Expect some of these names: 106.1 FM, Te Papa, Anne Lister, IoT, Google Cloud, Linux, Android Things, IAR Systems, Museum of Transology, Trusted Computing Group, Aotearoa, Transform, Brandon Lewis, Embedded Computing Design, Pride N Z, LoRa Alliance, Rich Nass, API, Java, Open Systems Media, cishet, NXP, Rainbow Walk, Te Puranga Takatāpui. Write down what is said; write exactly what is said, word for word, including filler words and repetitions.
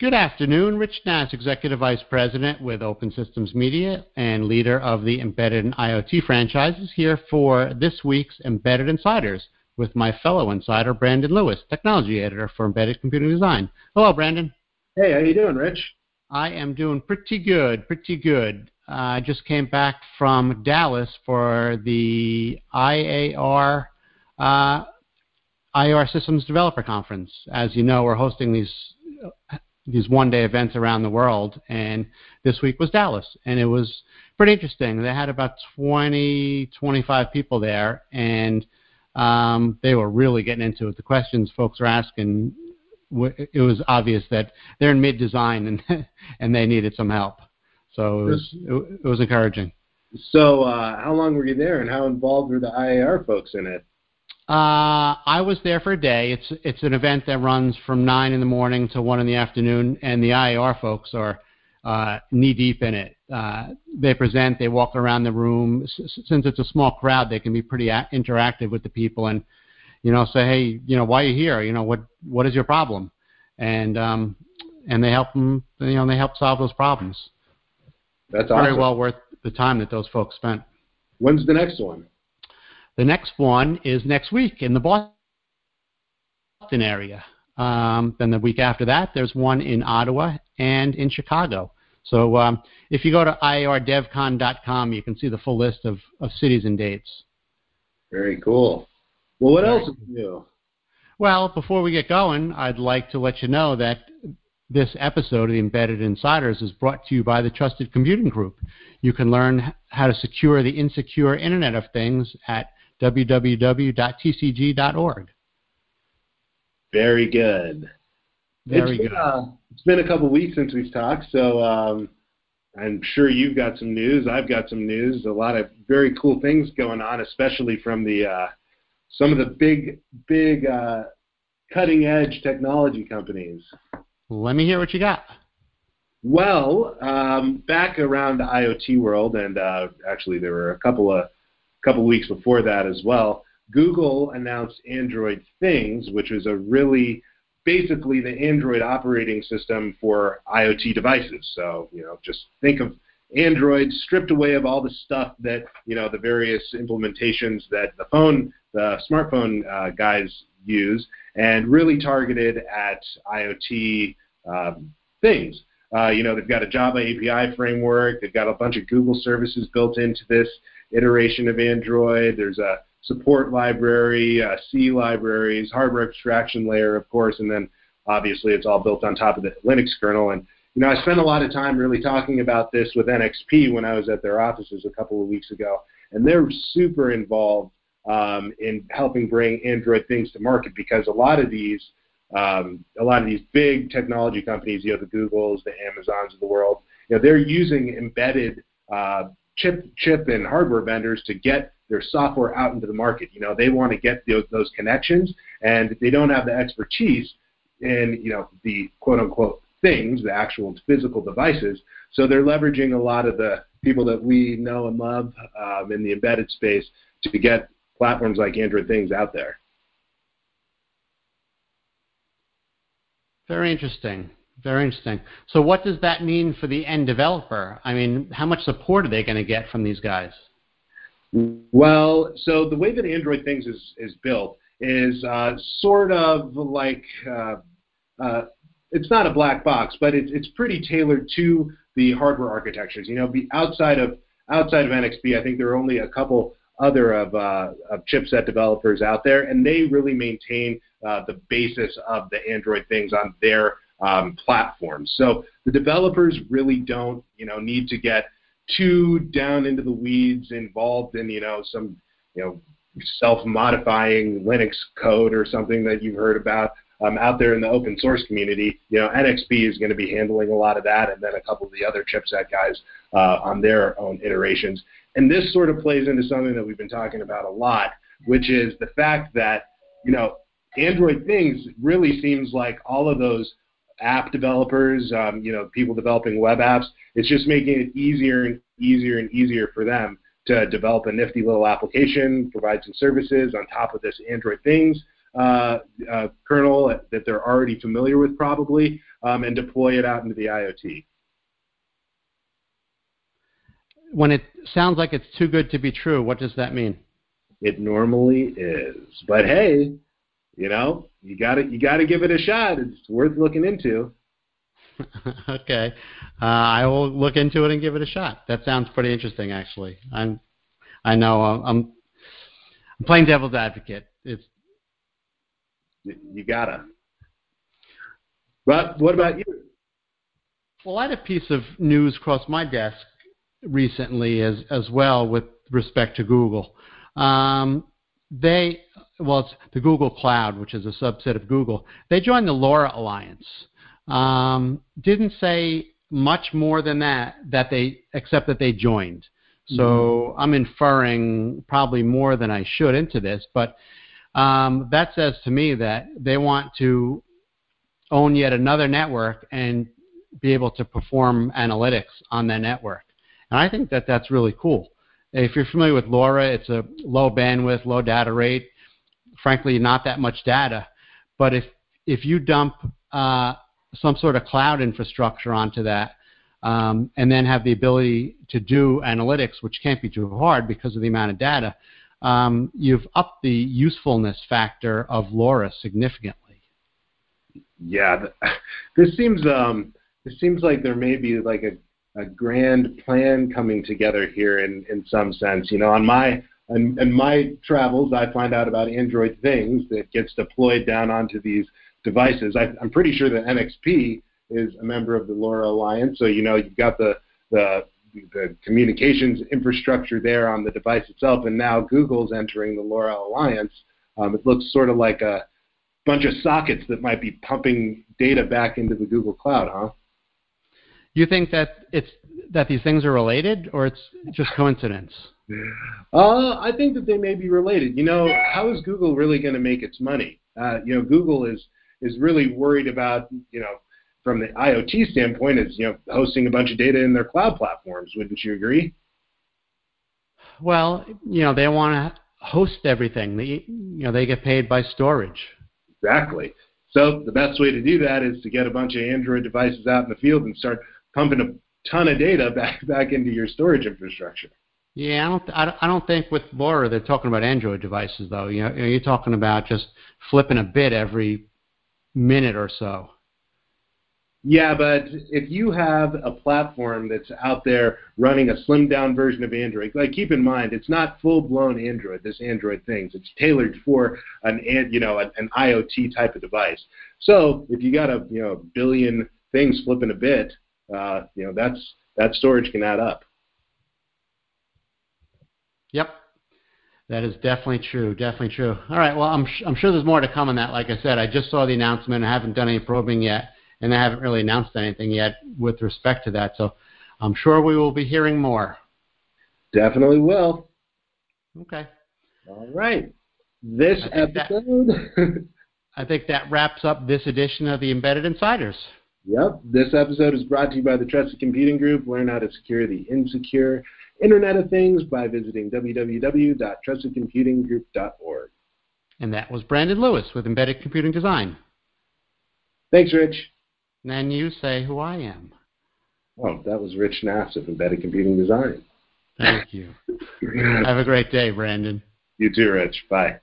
Good afternoon. Rich Nass, Executive Vice President with Open Systems Media and leader of the Embedded and IoT franchises, here for this week's Embedded Insiders with my fellow insider, Brandon Lewis, Technology Editor for Embedded Computing Design. Hello, Brandon. Hey, how you doing, Rich? I am doing pretty good, pretty good. I uh, just came back from Dallas for the I A R uh, I A R Systems Developer Conference. As you know, we're hosting these uh, these one-day events around the world, and this week was Dallas, and it was pretty interesting. They had about twenty, twenty-five people there, and um, they were really getting into it. The questions folks were asking, it was obvious that they're in mid-design and and they needed some help. So it was it, it was encouraging. So uh, how long were you there, and how involved were the I A R folks in it? Uh, I was there for a day. It's it's an event that runs from nine in the morning to one in the afternoon, and the I A R folks are uh, knee deep in it. Uh, they present, they walk around the room. S- since it's a small crowd, they can be pretty a- interactive with the people, and you know, say, hey, you know, why are you here? You know, what what is your problem? And um, and they help them. You know, they help solve those problems. That's awesome. Very well worth the time that those folks spent. When's the next one? The next one is next week in the Boston area. Um, then the week after that, there's one in Ottawa and in Chicago. So um, if you go to I A R dev con dot com, you can see the full list of, of cities and dates. Very cool. Well, what else is new? Well, before we get going, I'd like to let you know that this episode of the Embedded Insiders is brought to you by the Trusted Computing Group. You can learn how to secure the insecure Internet of Things at w w w dot t c g dot org. Very good. Very it's been, good. Uh, it's been a couple weeks since we've talked, so um, I'm sure you've got some news. I've got some news. A lot of very cool things going on, especially from the uh, some of the big, big uh, cutting-edge technology companies. Let me hear what you got. Well, um, back around the IoT world, and uh, actually there were a couple of couple weeks before that as well, Google announced Android Things, which is a really basically the Android operating system for IoT devices. So, you know, just think of Android stripped away of all the stuff that, you know, the various implementations that the phone, the smartphone uh, guys use, and really targeted at IoT um, things. Uh, you know, they've got a Java A P I framework. They've got a bunch of Google services built into this iteration of Android. There's a support library, uh, C libraries, hardware abstraction layer, of course, and then obviously it's all built on top of the Linux kernel. And, you know, I spent a lot of time really talking about this with N X P when I was at their offices a couple of weeks ago, and they're super involved Um, in helping bring Android Things to market, because a lot of these, um, a lot of these big technology companies, you know, the Googles, the Amazons of the world, you know, they're using embedded uh, chip, chip and hardware vendors to get their software out into the market. You know, they want to get those, those connections, and if they don't have the expertise in, you know, the quote unquote things, the actual physical devices. So they're leveraging a lot of the people that we know and love um, in the embedded space to get platforms like Android Things out there. Very interesting. Very interesting. So what does that mean for the end developer? I mean, how much support are they going to get from these guys? Well, so the way that Android Things is, is built is uh, sort of like, uh, uh, it's not a black box, but it, it's pretty tailored to the hardware architectures. You know, outside of, outside of N X P, I think there are only a couple other of, uh, of chipset developers out there, and they really maintain uh, the basis of the Android Things on their um, platforms. So the developers really don't, you know, need to get too down into the weeds involved in, you know, some, you know, self-modifying Linux code or something that you've heard about um, out there in the open source community. You know, N X P is going to be handling a lot of that, and then a couple of the other chipset guys uh, on their own iterations. And this sort of plays into something that we've been talking about a lot, which is the fact that, you know, Android Things really seems like all of those app developers, um, you know, people developing web apps, it's just making it easier and easier and easier for them to develop a nifty little application, provide some services on top of this Android Things uh, uh, kernel that they're already familiar with probably, um, and deploy it out into the IoT. When it sounds like it's too good to be true, what does that mean? It normally is. But hey, you know, you gotta you gotta give it a shot. It's worth looking into. Okay, uh, I will look into it and give it a shot. That sounds pretty interesting, actually. I'm, I know I'm, I'm playing devil's advocate. It's you gotta. But what about you? Well, I had a piece of news cross my desk recently as as well with respect to Google. Um, they well, it's the Google Cloud, which is a subset of Google. They joined the LoRa Alliance. Um, didn't say much more than that, that they except that they joined. So I'm inferring probably more than I should into this, but um, that says to me that they want to own yet another network and be able to perform analytics on that network. And I think that that's really cool. If you're familiar with LoRa, it's a low bandwidth, low data rate, frankly, not that much data. But if, if you dump uh, some sort of cloud infrastructure onto that, Um, and then have the ability to do analytics, which can't be too hard because of the amount of data, um, you've upped the usefulness factor of LoRa significantly. Yeah, this seems um, this seems like there may be like a, a grand plan coming together here in, in some sense. You know, on my on, on my travels, I find out about Android Things that gets deployed down onto these devices. I, I'm pretty sure that N X P is a member of the LoRa Alliance, so you know you've got the, the the communications infrastructure there on the device itself, and now Google's entering the LoRa Alliance. Um, it looks sort of like a bunch of sockets that might be pumping data back into the Google Cloud, huh? You think that it's that these things are related, or it's just coincidence? uh, I think that they may be related. You know, how is Google really going to make its money? Uh, you know, Google is is really worried about you know. From the IoT standpoint, is you know hosting a bunch of data in their cloud platforms. Wouldn't you agree? Well, you know they want to host everything. They, you know they get paid by storage. Exactly. So the best way to do that is to get a bunch of Android devices out in the field and start pumping a ton of data back back into your storage infrastructure. Yeah, I don't. I don't, I don't think with LoRa they're talking about Android devices though. You know, you're talking about just flipping a bit every minute or so. Yeah, but if you have a platform that's out there running a slimmed-down version of Android, like keep in mind, it's not full-blown Android. This Android Things, it's tailored for an you know an, an IoT type of device. So if you got a you know billion things flipping a bit, uh, you know that's that storage can add up. Yep, that is definitely true. Definitely true. All right. Well, I'm sh- I'm sure there's more to come on that. Like I said, I just saw the announcement. I haven't done any probing yet. And they haven't really announced anything yet with respect to that. So I'm sure we will be hearing more. Definitely will. Okay. All right. This I episode. That, I think that wraps up this edition of the Embedded Insiders. Yep. This episode is brought to you by the Trusted Computing Group. Learn how to secure the insecure Internet of Things by visiting w w w dot trusted computing group dot org. And that was Brandon Lewis with Embedded Computing Design. Thanks, Rich. And then you say who I am. Oh, that was Rich Nass of Embedded Computing Design. Thank you. Have a great day, Brandon. You too, Rich. Bye.